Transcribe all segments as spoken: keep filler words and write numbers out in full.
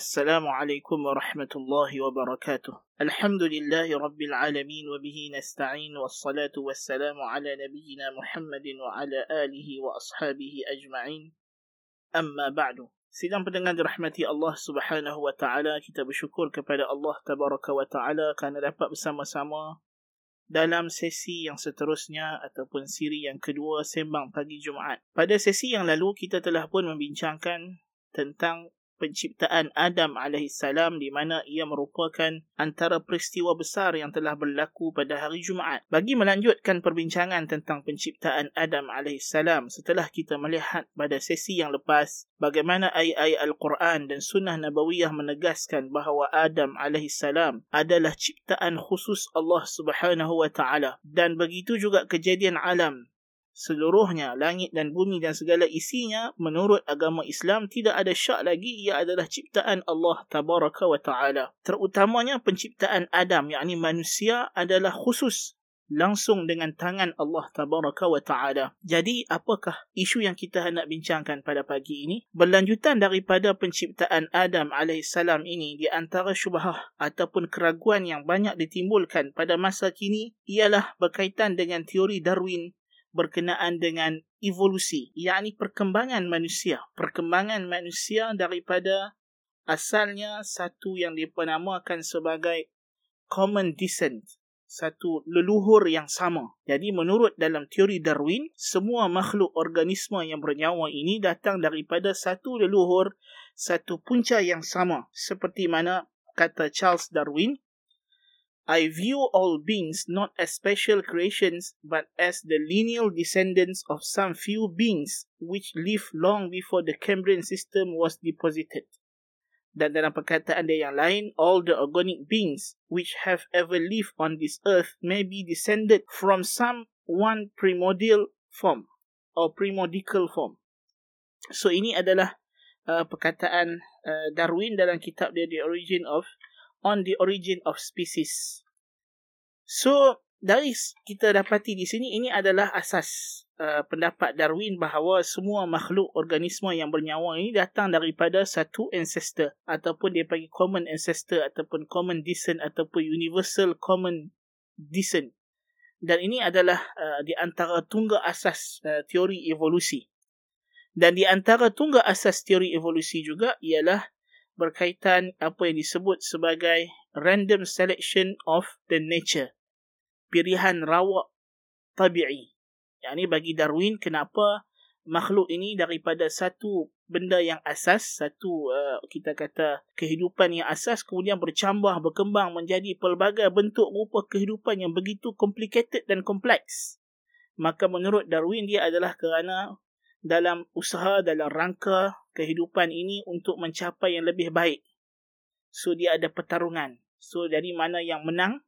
Assalamualaikum warahmatullahi wabarakatuh. Alhamdulillahi rabbil alamin wa bihi nasta'in wassalatu wassalamu ala nabiyyina Muhammadin wa ala alihi wa ashabihi ajma'in. Amma ba'du. Sidang pendengar dirahmati Allah Subhanahu wa taala, kita bersyukur kepada Allah Tabaraka wa taala kerana dapat bersama-sama dalam sesi yang seterusnya ataupun siri yang kedua Sembang Pagi Jumaat. Pada sesi yang lalu kita telah pun membincangkan tentang penciptaan Adam alaihissalam, di mana ia merupakan antara peristiwa besar yang telah berlaku pada hari Jumaat. Bagi melanjutkan perbincangan tentang penciptaan Adam alaihissalam, setelah kita melihat pada sesi yang lepas bagaimana ayat-ayat Al-Quran dan Sunnah Nabawiyah menegaskan bahawa Adam alaihissalam adalah ciptaan khusus Allah subhanahu wa taala, dan begitu juga kejadian alam seluruhnya, langit dan bumi dan segala isinya, menurut agama Islam tidak ada syak lagi ia adalah ciptaan Allah Tabaraka wa Ta'ala. Terutamanya penciptaan Adam, yakni manusia, adalah khusus langsung dengan tangan Allah Tabaraka wa Ta'ala. Jadi apakah isu yang kita hendak bincangkan pada pagi ini? Berlanjutan daripada penciptaan Adam alaihissalam ini, di antara syubhah ataupun keraguan yang banyak ditimbulkan pada masa kini ialah berkaitan dengan teori Darwin berkenaan dengan evolusi, yakni perkembangan manusia. Perkembangan manusia daripada asalnya satu yang dipenamakan sebagai common descent, satu leluhur yang sama. Jadi menurut dalam teori Darwin, semua makhluk organisma yang bernyawa ini datang daripada satu leluhur, satu punca yang sama. Seperti mana kata Charles Darwin, "I view all beings not as special creations, but as the lineal descendants of some few beings which lived long before the Cambrian system was deposited." Dan dalam perkataan dia yang lain, "All the organic beings which have ever lived on this earth may be descended from some one primordial form or primordial form." So ini adalah uh, perkataan uh, Darwin dalam kitab dia The Origin of On the Origin of Species. So, dari kita dapati di sini, ini adalah asas uh, pendapat Darwin bahawa semua makhluk organisma yang bernyawa ini datang daripada satu ancestor, ataupun dia panggil common ancestor, ataupun common descent, ataupun universal common descent. Dan ini adalah uh, di antara tunggal asas uh, teori evolusi. Dan di antara tunggal asas teori evolusi juga ialah berkaitan apa yang disebut sebagai random selection of the nature, pilihan rawak tabi'i. Yakni bagi Darwin, kenapa makhluk ini daripada satu benda yang asas, satu uh, kita kata kehidupan yang asas, kemudian bercambah, berkembang menjadi pelbagai bentuk rupa kehidupan yang begitu complicated dan kompleks. Maka menurut Darwin, dia adalah kerana dalam usaha, dalam rangka kehidupan ini untuk mencapai yang lebih baik. So, dia ada pertarungan. So, dari mana yang menang,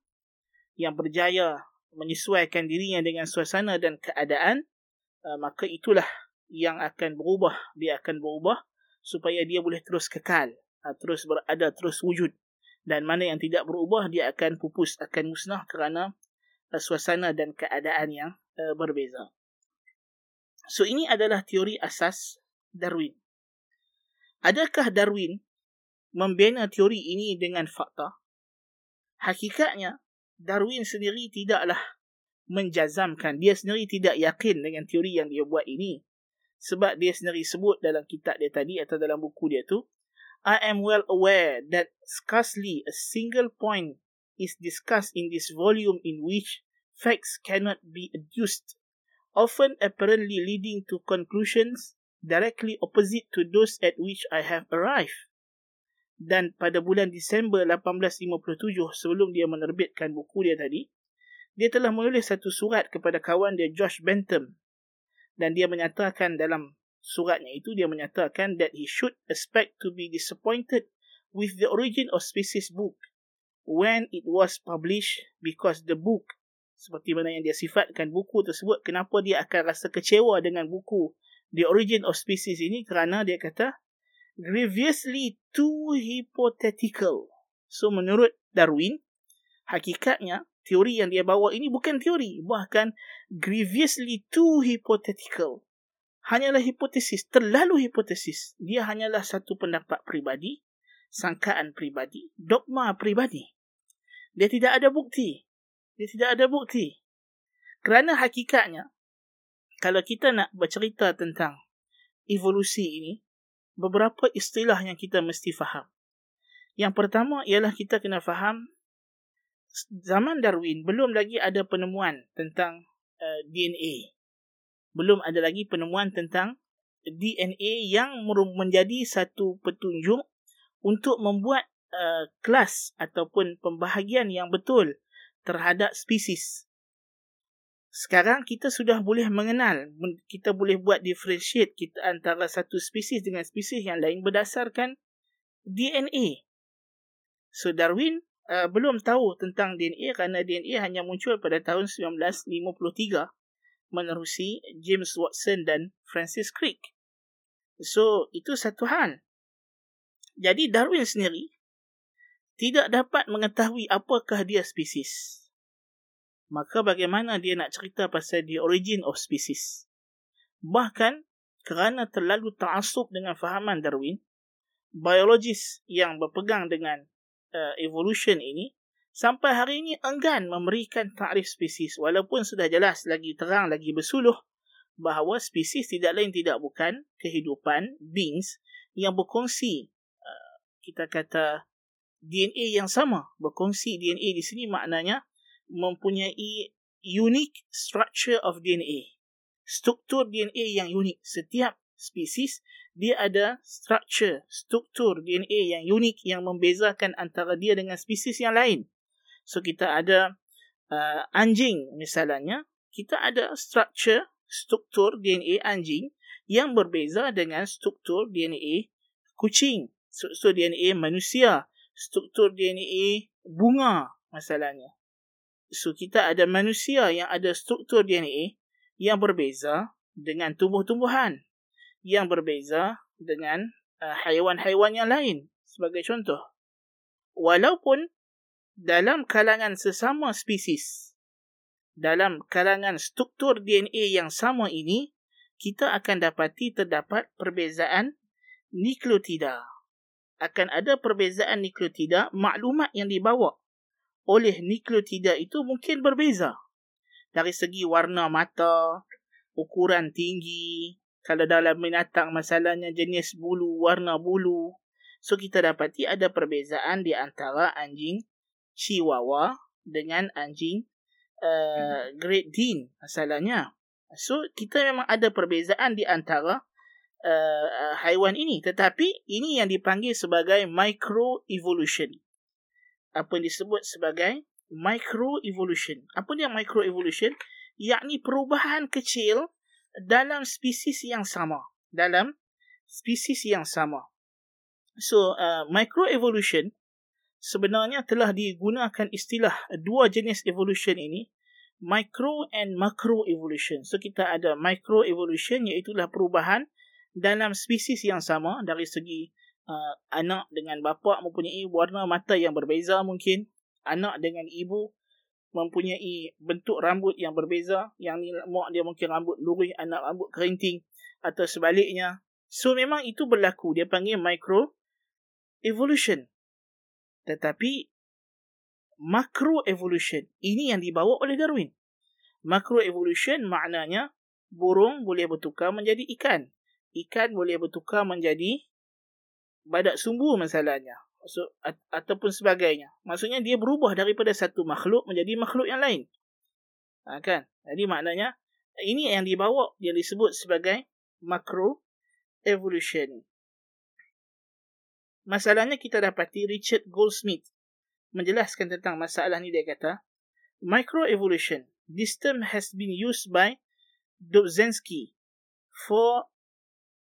yang berjaya menyesuaikan dirinya dengan suasana dan keadaan, uh, maka itulah yang akan berubah. Dia akan berubah supaya dia boleh terus kekal, uh, terus berada, terus wujud. Dan mana yang tidak berubah, dia akan pupus, akan musnah kerana uh, suasana dan keadaan yang uh, berbeza. So, ini adalah teori asas Darwin. Adakah Darwin membina teori ini dengan fakta? Hakikatnya, Darwin sendiri tidaklah menjazamkan. Dia sendiri tidak yakin dengan teori yang dia buat ini. Sebab dia sendiri sebut dalam kitab dia tadi atau dalam buku dia tu, "I am well aware that scarcely a single point is discussed in this volume in which facts cannot be adduced, often apparently leading to conclusions directly opposite to those at which I have arrived." Dan pada bulan Disember lapan belas lima puluh tujuh, sebelum dia menerbitkan buku dia tadi, dia telah menulis satu surat kepada kawan dia, George Bentham. Dan dia menyatakan dalam suratnya itu, dia menyatakan that he should expect to be disappointed with The Origin of Species book when it was published, because the book, seperti mana yang dia sifatkan buku tersebut, kenapa dia akan rasa kecewa dengan buku The Origin of Species ini, kerana dia kata grievously too hypothetical. So menurut Darwin, hakikatnya teori yang dia bawa ini bukan teori, bahkan grievously too hypothetical. Hanyalah hipotesis, terlalu hipotesis. Dia hanyalah satu pendapat peribadi, sangkaan peribadi, dogma peribadi. Dia tidak ada bukti. Dia tidak ada bukti. Kerana hakikatnya, kalau kita nak bercerita tentang evolusi ini, beberapa istilah yang kita mesti faham. Yang pertama ialah kita kena faham zaman Darwin belum lagi ada penemuan tentang uh, D N A. Belum ada lagi penemuan tentang D N A yang menjadi satu petunjuk untuk membuat uh, kelas ataupun pembahagian yang betul terhadap spesies. Sekarang kita sudah boleh mengenal, kita boleh buat differentiate kita antara satu spesies dengan spesies yang lain berdasarkan D N A. So Darwin uh, belum tahu tentang D N A kerana D N A hanya muncul pada tahun sembilan belas lima puluh tiga menerusi James Watson dan Francis Crick. So itu satu hal. Jadi Darwin sendiri tidak dapat mengetahui apakah dia spesies. Maka bagaimana dia nak cerita pasal The Origin of Species? Bahkan, kerana terlalu ta'asub dengan fahaman Darwin, biologis yang berpegang dengan uh, evolution ini, sampai hari ini enggan memberikan takrif spesies, walaupun sudah jelas lagi terang, lagi bersuluh, bahawa spesies tidak lain tidak bukan kehidupan, beings, yang berkongsi, uh, kita kata, D N A yang sama. Berkongsi D N A di sini maknanya, mempunyai unique structure of D N A. Struktur D N A yang unik. Setiap spesies, dia ada structure, struktur D N A yang unik yang membezakan antara dia dengan spesies yang lain. So, kita ada uh, anjing misalnya. Kita ada structure, struktur D N A anjing yang berbeza dengan struktur D N A kucing. Struktur D N A manusia. Struktur D N A bunga masalahnya. So, kita ada manusia yang ada struktur D N A yang berbeza dengan tumbuh-tumbuhan, yang berbeza dengan uh, haiwan-haiwan yang lain, sebagai contoh. Walaupun dalam kalangan sesama spesies, dalam kalangan struktur D N A yang sama ini, kita akan dapati terdapat perbezaan nukleotida. Akan ada perbezaan nukleotida, maklumat yang dibawa oleh nukleotida itu mungkin berbeza. Dari segi warna mata, ukuran tinggi, kalau dalam binatang masalahnya jenis bulu, warna bulu. So, kita dapati ada perbezaan di antara anjing Chihuahua dengan anjing uh, Great Dane masalahnya. So, kita memang ada perbezaan di antara uh, haiwan ini. Tetapi, ini yang dipanggil sebagai microevolution. Apa yang disebut sebagai microevolution. Apa dia microevolution? Yakni perubahan kecil dalam spesies yang sama. Dalam spesies yang sama. So, uh, microevolution sebenarnya telah digunakan istilah dua jenis evolution ini. Micro and macroevolution. So, kita ada microevolution iaitulah perubahan dalam spesies yang sama dari segi Uh, anak dengan bapa mempunyai warna mata yang berbeza mungkin. Anak dengan ibu mempunyai bentuk rambut yang berbeza. Yang ni mak dia mungkin rambut lurus, anak rambut kerinting atau sebaliknya. So memang itu berlaku. Dia panggil micro evolution. Tetapi macro evolution ini yang dibawa oleh Darwin. Macro evolution maknanya burung boleh bertukar menjadi ikan. Ikan boleh bertukar menjadi badak sumbu masalahnya, so, at- ataupun sebagainya. Maksudnya dia berubah daripada satu makhluk menjadi makhluk yang lain, ha, kan? Jadi maknanya ini yang dibawa, yang disebut sebagai macro evolution. Masalahnya kita dapati Richard Goldschmidt menjelaskan tentang masalah ni. Dia kata micro evolution, this term has been used by Dobzhansky for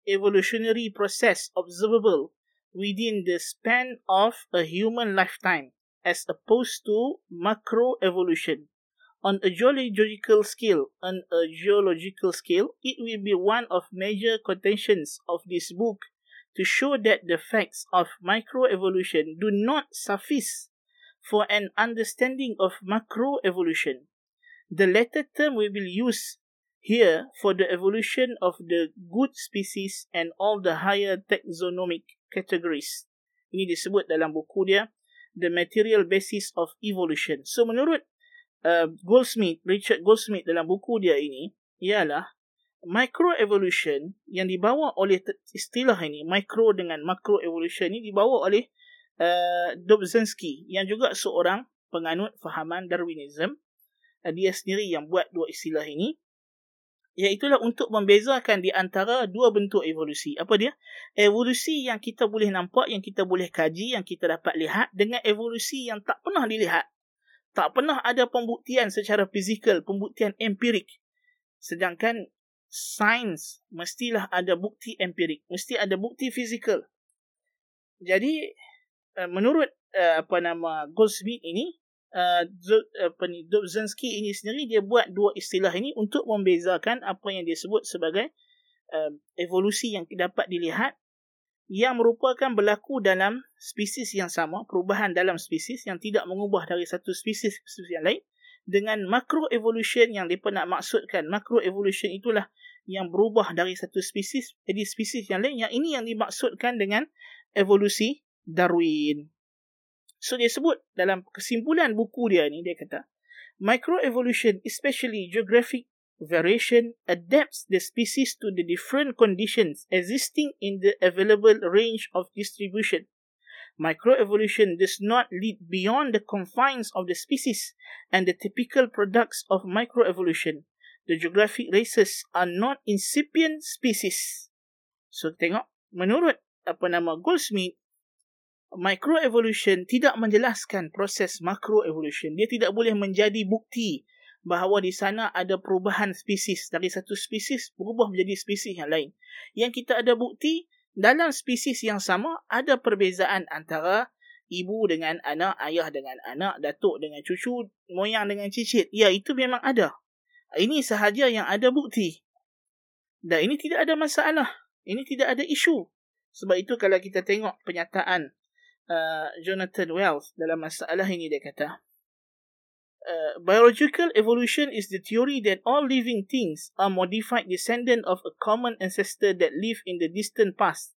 evolutionary process observable within the span of a human lifetime, as opposed to macroevolution. On a geological scale, on a geological scale, it will be one of major contentions of this book to show that the facts of microevolution do not suffice for an understanding of macroevolution. The latter term we will use here for the evolution of the good species and all the higher taxonomic categories. Ini disebut dalam buku dia, The Material Basis of Evolution. So, menurut uh, Goldschmidt, Richard Goldschmidt dalam buku dia ini, ialah microevolution yang dibawa oleh istilah ini, micro dengan macroevolution ini dibawa oleh uh, Dobzhansky, yang juga seorang penganut fahaman Darwinism. Uh, dia sendiri yang buat dua istilah ini, iaitulah untuk membezakan di antara dua bentuk evolusi. Apa dia? Evolusi yang kita boleh nampak, yang kita boleh kaji, yang kita dapat lihat, dengan evolusi yang tak pernah dilihat. Tak pernah ada pembuktian secara fizikal, pembuktian empirik. Sedangkan sains mestilah ada bukti empirik, mesti ada bukti fizikal. Jadi menurut apa nama Goldschmidt ini, Uh, Dobzhansky ini sendiri dia buat dua istilah ini untuk membezakan apa yang dia sebut sebagai uh, evolusi yang dapat dilihat, yang merupakan berlaku dalam spesies yang sama, perubahan dalam spesies yang tidak mengubah dari satu spesies ke yang lain, dengan macroevolution yang mereka nak maksudkan. Macroevolution itulah yang berubah dari satu spesies jadi spesies yang lain, yang ini yang dimaksudkan dengan evolusi Darwin. So, dia sebut dalam kesimpulan buku dia ni, dia kata, microevolution, especially geographic variation, adapts the species to the different conditions existing in the available range of distribution. Microevolution does not lead beyond the confines of the species and the typical products of microevolution. The geographic races are not incipient species. So, tengok, menurut apa nama Goldschmidt, microevolution tidak menjelaskan proses macroevolution. Dia tidak boleh menjadi bukti bahawa di sana ada perubahan spesies. Dari satu spesies berubah menjadi spesies yang lain. Yang kita ada bukti, dalam spesies yang sama ada perbezaan antara ibu dengan anak, ayah dengan anak, datuk dengan cucu, moyang dengan cicit. Ya, itu memang ada. Ini sahaja yang ada bukti. Dan ini tidak ada masalah. Ini tidak ada isu. Sebab itu kalau kita tengok penyataan Uh, Jonathan Wells dalam masalah ini, dia kata, uh, biological evolution is the theory that all living things are modified descendant of a common ancestor that live in the distant past.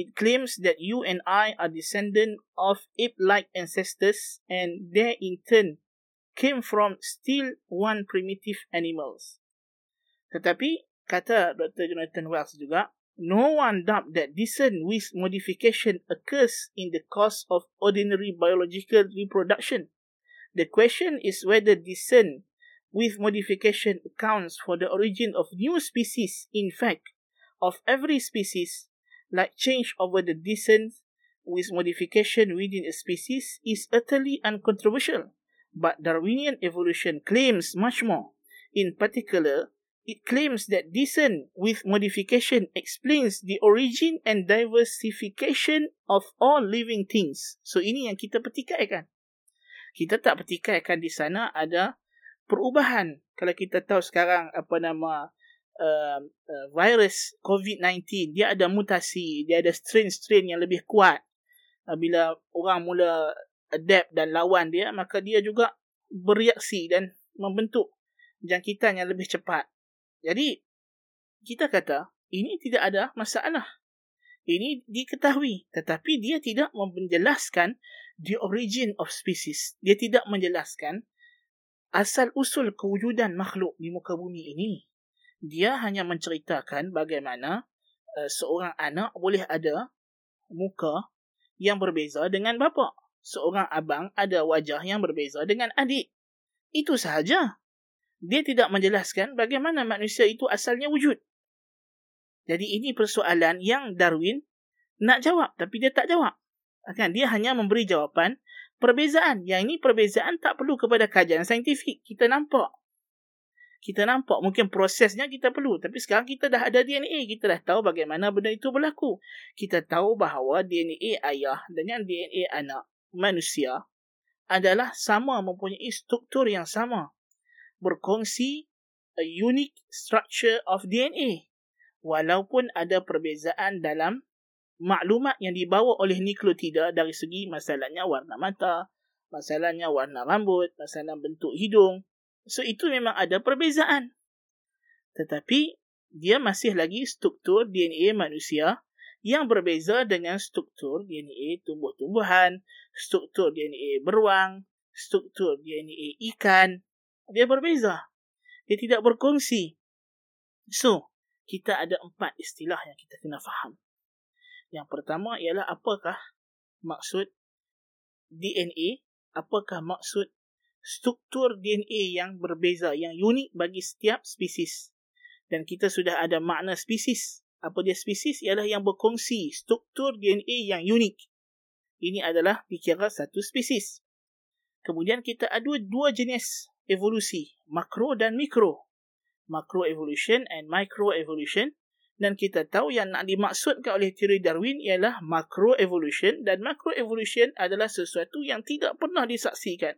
It claims that you and I are descendant of ape-like ancestors and they in turn came from still one primitive animals. Tetapi, kata Doktor Jonathan Wells juga, no one doubt that descent with modification occurs in the course of ordinary biological reproduction. The question is whether descent with modification accounts for the origin of new species, in fact, of every species, like change over the descent with modification within a species is utterly uncontroversial. But Darwinian evolution claims much more. In particular, it claims that descent with modification explains the origin and diversification of all living things. So, ini yang kita petikaikan. Kita tak petikaikan di sana ada perubahan. Kalau kita tahu sekarang apa nama uh, uh, virus covid nineteen, dia ada mutasi, dia ada strain-strain yang lebih kuat. Uh, bila orang mula adapt dan lawan dia, maka dia juga bereaksi dan membentuk jangkitan yang lebih cepat. Jadi, kita kata, ini tidak ada masalah. Ini diketahui. Tetapi, dia tidak menjelaskan the origin of species. Dia tidak menjelaskan asal-usul kewujudan makhluk di muka bumi ini. Dia hanya menceritakan bagaimana uh, seorang anak boleh ada muka yang berbeza dengan bapa. Seorang abang ada wajah yang berbeza dengan adik. Itu sahaja. Dia tidak menjelaskan bagaimana manusia itu asalnya wujud. Jadi ini persoalan yang Darwin nak jawab tapi dia tak jawab. Kan? Dia hanya memberi jawapan perbezaan. Yang ini perbezaan tak perlu kepada kajian saintifik. Kita nampak. Kita nampak mungkin prosesnya kita perlu. Tapi sekarang kita dah ada D N A. Kita dah tahu bagaimana benda itu berlaku. Kita tahu bahawa D N A ayah dengan D N A anak manusia adalah sama, mempunyai struktur yang sama. Berkongsi a unique structure of D N A, walaupun ada perbezaan dalam maklumat yang dibawa oleh nukleotida dari segi masalahnya warna mata, masalahnya warna rambut, masalah bentuk hidung. So, itu memang ada perbezaan. Tetapi, dia masih lagi struktur D N A manusia yang berbeza dengan struktur D N A tumbuh-tumbuhan, struktur D N A beruang, struktur D N A ikan. Dia berbeza. Dia tidak berkongsi. So, kita ada empat istilah yang kita kena faham. Yang pertama ialah apakah maksud D N A, apakah maksud struktur D N A yang berbeza, yang unik bagi setiap spesies. Dan kita sudah ada makna spesies. Apa dia spesies? Ialah yang berkongsi struktur D N A yang unik. Ini adalah dikira satu spesies. Kemudian kita ada dua jenis evolusi, makro dan mikro. Macro evolution and micro evolution. Dan kita tahu yang nak dimaksudkan oleh teori Darwin ialah macro evolution, dan macro evolution adalah sesuatu yang tidak pernah disaksikan,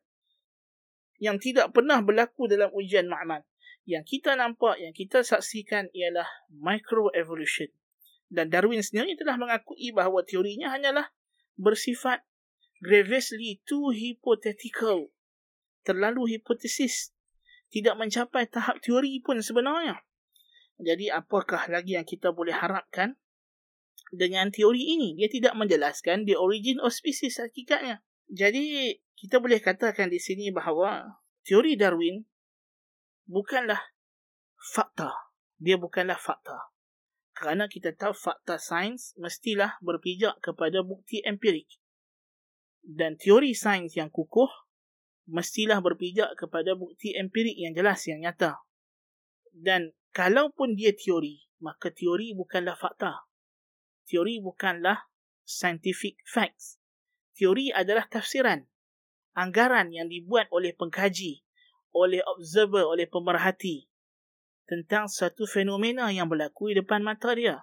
yang tidak pernah berlaku dalam ujian makmal. Yang kita nampak, yang kita saksikan ialah microevolution. Dan Darwin sendiri telah mengakui bahawa teorinya hanyalah bersifat grievously too hypothetical. Terlalu hipotesis. Tidak mencapai tahap teori pun sebenarnya. Jadi apakah lagi yang kita boleh harapkan dengan teori ini? Dia tidak menjelaskan the origin of species hakikatnya. Jadi, kita boleh katakan di sini bahawa teori Darwin bukanlah fakta. Dia bukanlah fakta. Kerana kita tahu fakta sains mestilah berpijak kepada bukti empirik. Dan teori sains yang kukuh mestilah berpijak kepada bukti empirik yang jelas, yang nyata. Dan kalaupun dia teori, maka teori bukanlah fakta. Teori bukanlah scientific facts. Teori adalah tafsiran, anggaran yang dibuat oleh pengkaji, oleh observer, oleh pemerhati tentang satu fenomena yang berlaku di depan mata dia.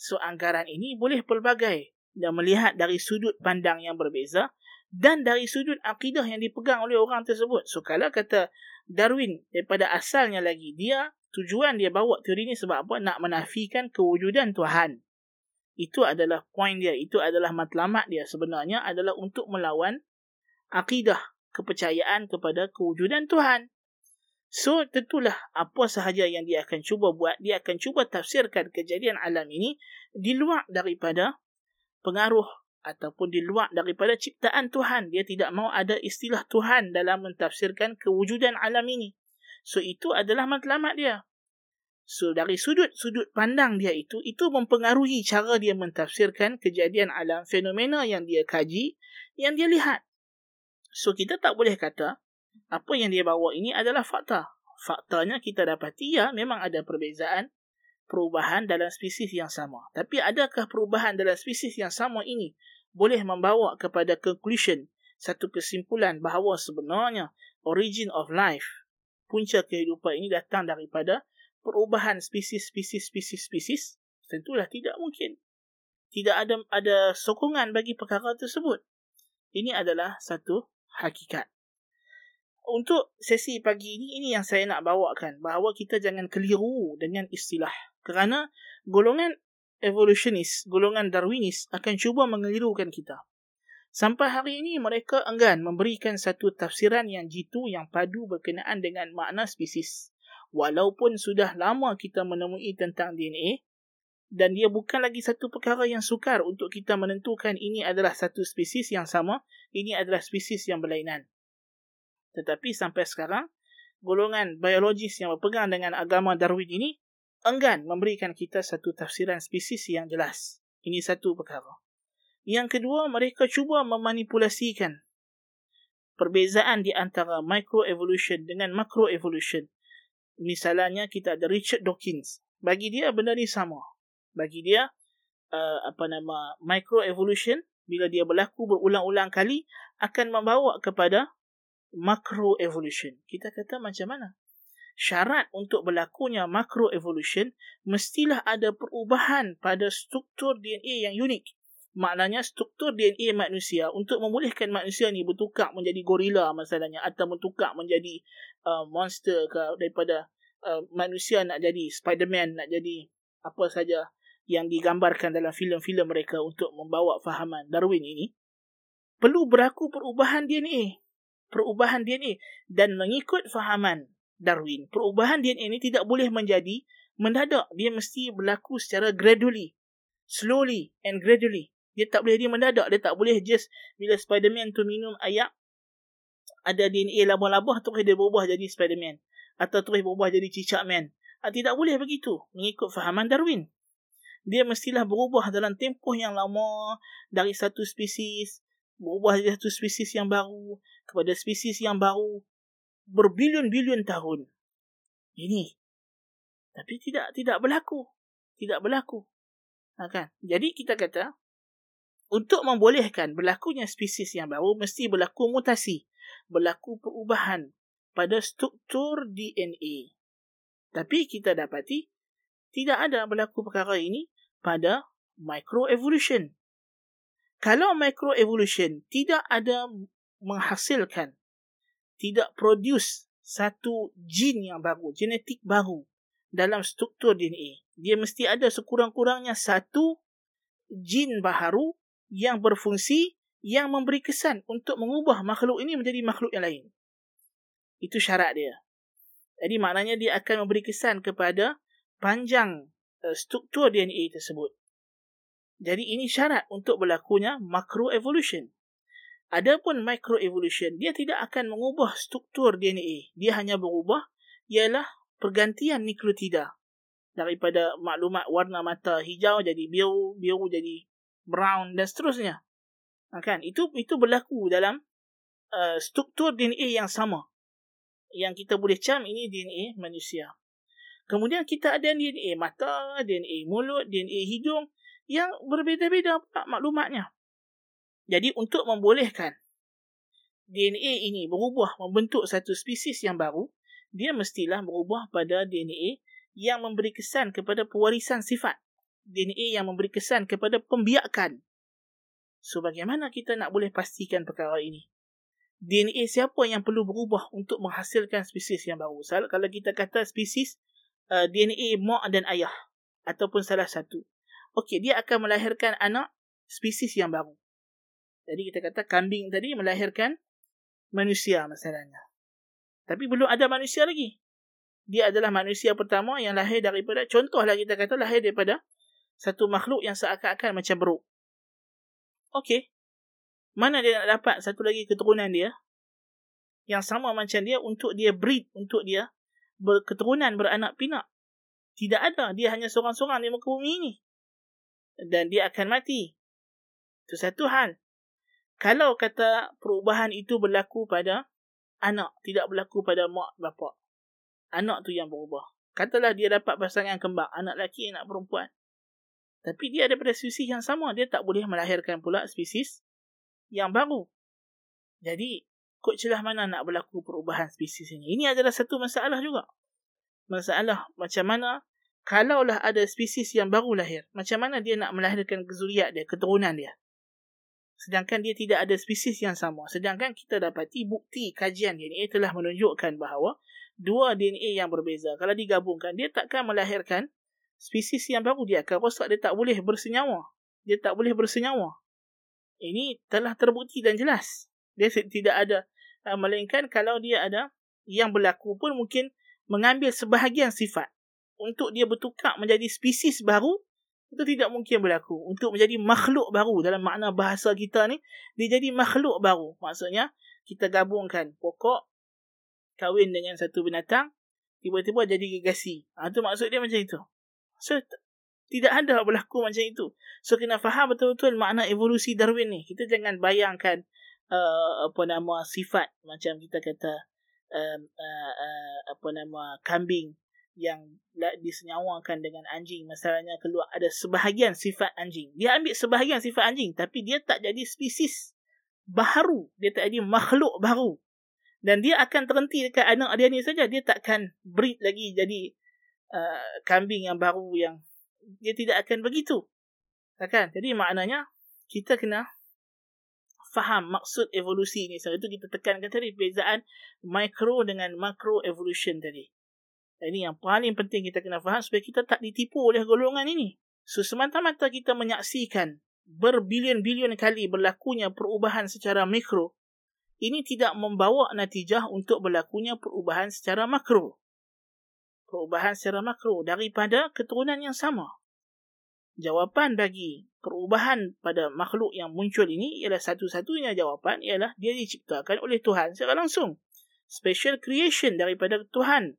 So, anggaran ini boleh pelbagai dan melihat dari sudut pandang yang berbeza dan dari sudut akidah yang dipegang oleh orang tersebut. So, kalau kata Darwin daripada asalnya lagi, dia tujuan dia bawa teori ini sebab apa? Nak menafikan kewujudan Tuhan. Itu adalah point dia, itu adalah matlamat dia sebenarnya, adalah untuk melawan akidah, kepercayaan kepada kewujudan Tuhan. So, tentulah apa sahaja yang dia akan cuba buat, dia akan cuba tafsirkan kejadian alam ini di luar daripada pengaruh ataupun di luar daripada ciptaan Tuhan. Dia tidak mahu ada istilah Tuhan dalam mentafsirkan kewujudan alam ini. So, itu adalah matlamat dia. So, dari sudut-sudut pandang dia itu, itu mempengaruhi cara dia mentafsirkan kejadian alam, fenomena yang dia kaji, yang dia lihat. So, kita tak boleh kata apa yang dia bawa ini adalah fakta. Faktanya kita dapati, ya, memang ada perbezaan, perubahan dalam spesies yang sama. Tapi adakah perubahan dalam spesies yang sama ini boleh membawa kepada conclusion, satu kesimpulan bahawa sebenarnya origin of life, punca kehidupan ini datang daripada perubahan spesies-spesies-spesies-spesies? Tentulah tidak mungkin. Tidak ada ada sokongan bagi perkara tersebut. Ini adalah satu hakikat. Untuk sesi pagi ini, ini yang saya nak bawakan, bahawa kita jangan keliru dengan istilah. Kerana golongan evolutionist, golongan Darwinis akan cuba mengelirukan kita. Sampai hari ini, mereka enggan memberikan satu tafsiran yang jitu, yang padu berkenaan dengan makna spesies. Walaupun sudah lama kita menemui tentang D N A, dan dia bukan lagi satu perkara yang sukar untuk kita menentukan ini adalah satu spesies yang sama, ini adalah spesies yang berlainan. Tetapi sampai sekarang, golongan biologis yang berpegang dengan agama Darwin ini enggan memberikan kita satu tafsiran spesies yang jelas. Ini satu perkara. Yang kedua, mereka cuba memanipulasikan perbezaan di antara microevolution dengan macroevolution. Misalnya kita ada Richard Dawkins. Bagi dia benda ni sama. Bagi dia uh, apa nama microevolution, bila dia berlaku berulang-ulang kali akan membawa kepada macroevolution. Kita kata macam mana? Syarat untuk berlakunya macroevolution mestilah ada perubahan pada struktur D N A yang unik. Maknanya struktur D N A manusia, untuk membolehkan manusia ni bertukar menjadi gorila masalahnya, atau bertukar menjadi uh, monster ke, daripada uh, manusia nak jadi Spiderman, nak jadi apa saja yang digambarkan dalam filem-filem mereka untuk membawa fahaman Darwin ini, perlu berlaku perubahan D N A. Perubahan D N A. Dan mengikut fahaman Darwin, perubahan D N A ini tidak boleh menjadi mendadak. Dia mesti berlaku secara gradually. slowly and gradually. Dia tak boleh dia mendadak. Dia tak boleh just bila Spiderman tu minum ayak, ada D N A labah-labah, terus dia berubah jadi Spiderman. Atau terus berubah jadi Cicakman. Tidak boleh begitu. Mengikut fahaman Darwin, dia mestilah berubah dalam tempoh yang lama, dari satu spesies berubah jadi satu spesies yang baru, kepada spesies yang baru, berbilion-bilion tahun. Ini. Tapi tidak tidak berlaku. Tidak berlaku. Ha, kan? Jadi kita kata, untuk membolehkan berlakunya spesies yang baru, mesti berlaku mutasi, berlaku perubahan pada struktur D N A. Tapi kita dapati, tidak ada berlaku perkara ini pada microevolution. Kalau microevolution tidak ada menghasilkan, tidak produce satu jin yang baru, genetik baru dalam struktur D N A, dia mesti ada sekurang-kurangnya satu jin baharu yang berfungsi, yang memberi kesan untuk mengubah makhluk ini menjadi makhluk yang lain. Itu syarat dia. Jadi maknanya dia akan memberi kesan kepada panjang uh, struktur D N A tersebut. Jadi ini syarat untuk berlakunya macroevolution. Adapun microevolution, dia tidak akan mengubah struktur D N A. Dia hanya berubah ialah pergantian nukleotida. Daripada maklumat warna mata hijau jadi biru, biru jadi brown dan seterusnya. Kan? Itu itu berlaku dalam uh, struktur D N A yang sama. Yang kita boleh cam ini D N A manusia. Kemudian kita ada D N A mata, D N A mulut, D N A hidung yang berbeza-beza maklumatnya. Jadi untuk membolehkan D N A ini berubah membentuk satu spesies yang baru, dia mestilah berubah pada D N A yang memberi kesan kepada pewarisan sifat. D N A yang memberi kesan kepada pembiakan. So bagaimana kita nak boleh pastikan perkara ini? D N A siapa yang perlu berubah untuk menghasilkan spesies yang baru? So, kalau kita kata spesies Uh, D N A mak dan ayah ataupun salah satu, okey, dia akan melahirkan anak spesies yang baru. Jadi kita kata kambing tadi melahirkan manusia masalahnya. Tapi belum ada manusia lagi. Dia adalah manusia pertama yang lahir daripada, contohlah kita kata lahir daripada satu makhluk yang seakan-akan macam beruk. Okey, mana dia nak dapat satu lagi keturunan dia yang sama macam dia untuk dia breed, untuk dia berketurunan, beranak pinak? Tidak ada. Dia hanya seorang-seorang di muka bumi ini. Dan dia akan mati. Itu satu hal. Kalau kata perubahan itu berlaku pada anak, tidak berlaku pada mak bapa, anak tu yang berubah. Katalah dia dapat pasangan kembar, anak lelaki, anak perempuan. Tapi dia daripada spesies yang sama, dia tak boleh melahirkan pula spesies yang baru. Jadi ikut celah mana nak berlaku perubahan spesies ini. Ini adalah satu masalah juga. Masalah macam mana kalaulah ada spesies yang baru lahir, macam mana dia nak melahirkan zuriat dia, keturunan dia. Sedangkan dia tidak ada spesies yang sama. Sedangkan kita dapati bukti kajian D N A telah menunjukkan bahawa dua D N A yang berbeza, kalau digabungkan, dia takkan melahirkan spesies yang baru. Dia akan rosak, dia tak boleh bersenyawa. Dia tak boleh bersenyawa. Ini telah terbukti dan jelas. Dia tidak ada, melainkan kalau dia ada, yang berlaku pun mungkin mengambil sebahagian sifat. Untuk dia bertukar menjadi spesies baru, itu tidak mungkin berlaku. Untuk menjadi makhluk baru, dalam makna bahasa kita ni, dia jadi makhluk baru. Maksudnya, kita gabungkan pokok, kahwin dengan satu binatang, tiba-tiba jadi gergasi. Ha, itu maksud dia macam itu. So, t- tidak ada berlaku macam itu. So, kena faham betul-betul makna evolusi Darwin ni. Kita jangan bayangkan Uh, apa nama sifat macam kita kata um, uh, uh, apa nama kambing yang disenyawakan dengan anjing masalahnya, keluar ada sebahagian sifat anjing, dia ambil sebahagian sifat anjing, tapi dia tak jadi spesies baharu, dia tak jadi makhluk baru, dan dia akan terhenti dekat anak dia ni saja. Dia takkan breed lagi jadi uh, kambing yang baru, yang dia tidak akan begitu, kan? Jadi maknanya kita kena faham maksud evolusi ni. Sebab itu kita tekankan tadi perbezaan micro dengan macro evolution tadi. Ini yang paling penting kita kena faham supaya kita tak ditipu oleh golongan ini. So semata-mata kita menyaksikan berbilion-bilion kali berlakunya perubahan secara mikro, ini tidak membawa natijah untuk berlakunya perubahan secara makro. Perubahan secara makro daripada keturunan yang sama. Jawapan bagi perubahan pada makhluk yang muncul ini ialah satu-satunya jawapan ialah dia diciptakan oleh Tuhan secara langsung. Special creation daripada Tuhan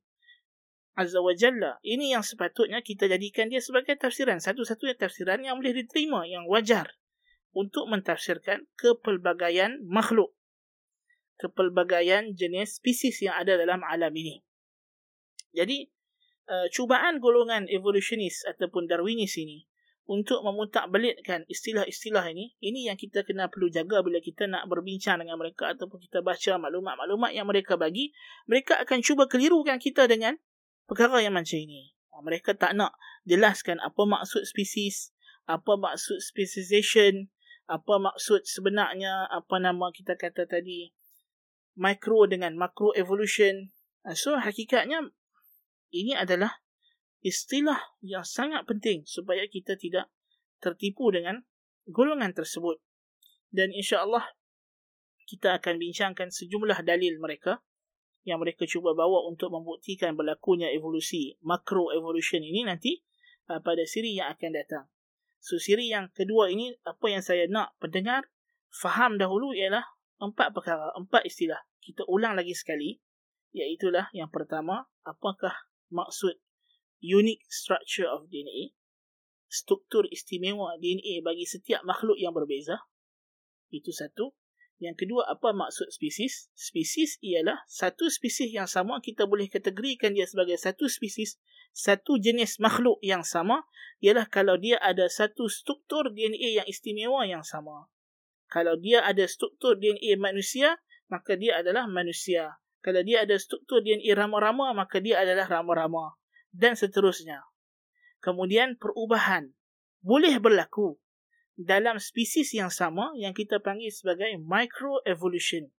Azza wa Jalla. Ini yang sepatutnya kita jadikan dia sebagai tafsiran. Satu-satunya tafsiran yang boleh diterima, yang wajar untuk mentafsirkan kepelbagaian makhluk, kepelbagaian jenis spesies yang ada dalam alam ini. Jadi, uh, cubaan golongan evolutionist ataupun Darwinis ini untuk memutakbelitkan istilah-istilah ini, ini yang kita kena perlu jaga bila kita nak berbincang dengan mereka ataupun kita baca maklumat-maklumat yang mereka bagi. Mereka akan cuba kelirukan kita dengan perkara yang macam ini. Mereka tak nak jelaskan apa maksud spesies, apa maksud speciesization, apa maksud sebenarnya, apa nama kita kata tadi, micro dengan macro evolution. So, hakikatnya ini adalah istilah yang sangat penting supaya kita tidak tertipu dengan golongan tersebut. Dan insya-Allah kita akan bincangkan sejumlah dalil mereka yang mereka cuba bawa untuk membuktikan berlakunya evolusi macro evolution ini nanti uh, pada siri yang akan datang. So siri yang kedua ini, apa yang saya nak pendengar faham dahulu ialah empat perkara, empat istilah. Kita ulang lagi sekali, iaitulah yang pertama, apakah maksud unique structure of D N A, struktur istimewa D N A bagi setiap makhluk yang berbeza. Itu satu. Yang kedua, apa maksud spesies? Spesies ialah satu spesies yang sama, kita boleh kategorikan dia sebagai satu spesies, satu jenis makhluk yang sama ialah kalau dia ada satu struktur D N A yang istimewa yang sama. Kalau dia ada struktur D N A manusia, maka dia adalah manusia. Kalau dia ada struktur D N A rama-rama, maka dia adalah rama-rama. Dan seterusnya. Kemudian perubahan boleh berlaku dalam spesies yang sama yang kita panggil sebagai microevolution,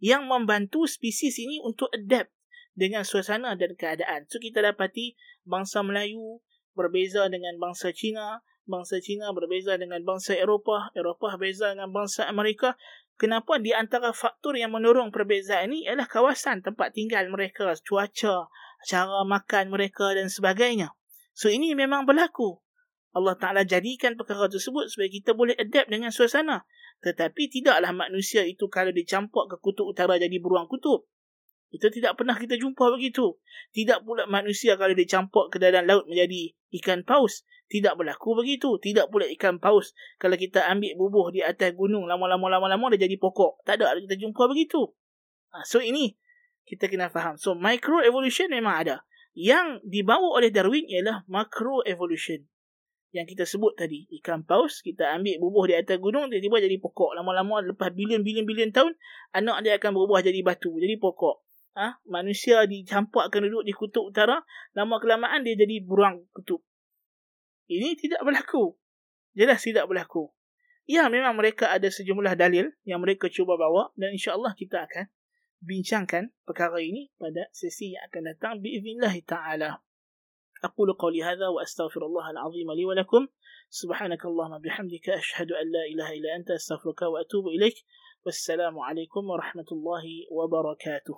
yang membantu spesies ini untuk adapt dengan suasana dan keadaan. So kita dapati bangsa Melayu berbeza dengan bangsa Cina, bangsa Cina berbeza dengan bangsa Eropah, Eropah berbeza dengan bangsa Amerika. Kenapa? Di antara faktor yang mendorong perbezaan ini ialah kawasan tempat tinggal mereka, cuaca, cara makan mereka dan sebagainya. So ini memang berlaku. Allah Ta'ala jadikan perkara tersebut supaya kita boleh adapt dengan suasana. Tetapi tidaklah manusia itu kalau dicampak ke kutub utara jadi beruang kutub. Itu tidak pernah kita jumpa begitu. Tidak pula manusia kalau dicampak ke dalam laut menjadi ikan paus. Tidak berlaku begitu. Tidak pula ikan paus kalau kita ambil bubuh di atas gunung lama-lama-lama-lama dia jadi pokok. Tak ada kita jumpa begitu. Ha, so ini kita kena faham. So, microevolution memang ada. Yang dibawa oleh Darwin ialah macroevolution. Yang kita sebut tadi, ikan paus, kita ambil bubuh di atas gunung, tiba-tiba jadi pokok. Lama-lama, lepas bilion-bilion-bilion tahun, anak dia akan berubah jadi batu, jadi pokok. Ha? Manusia dicampakkan duduk di kutub utara, lama-kelamaan dia jadi burung kutub. Ini tidak berlaku. Jelas tidak berlaku. Ya, memang mereka ada sejumlah dalil yang mereka cuba bawa dan insya-Allah kita akan bincangkan perkara ini pada sesi yang akan datang biiznillah ta'ala. Aqulu qawli hadha wa astaghfirullahal azim li wa lakum. Subhanakallahumma bihamdika ashhadu an la ilaha illa anta astaghfiruka wa atubu ilaik. Wassalamu alaikum warahmatullahi wabarakatuh.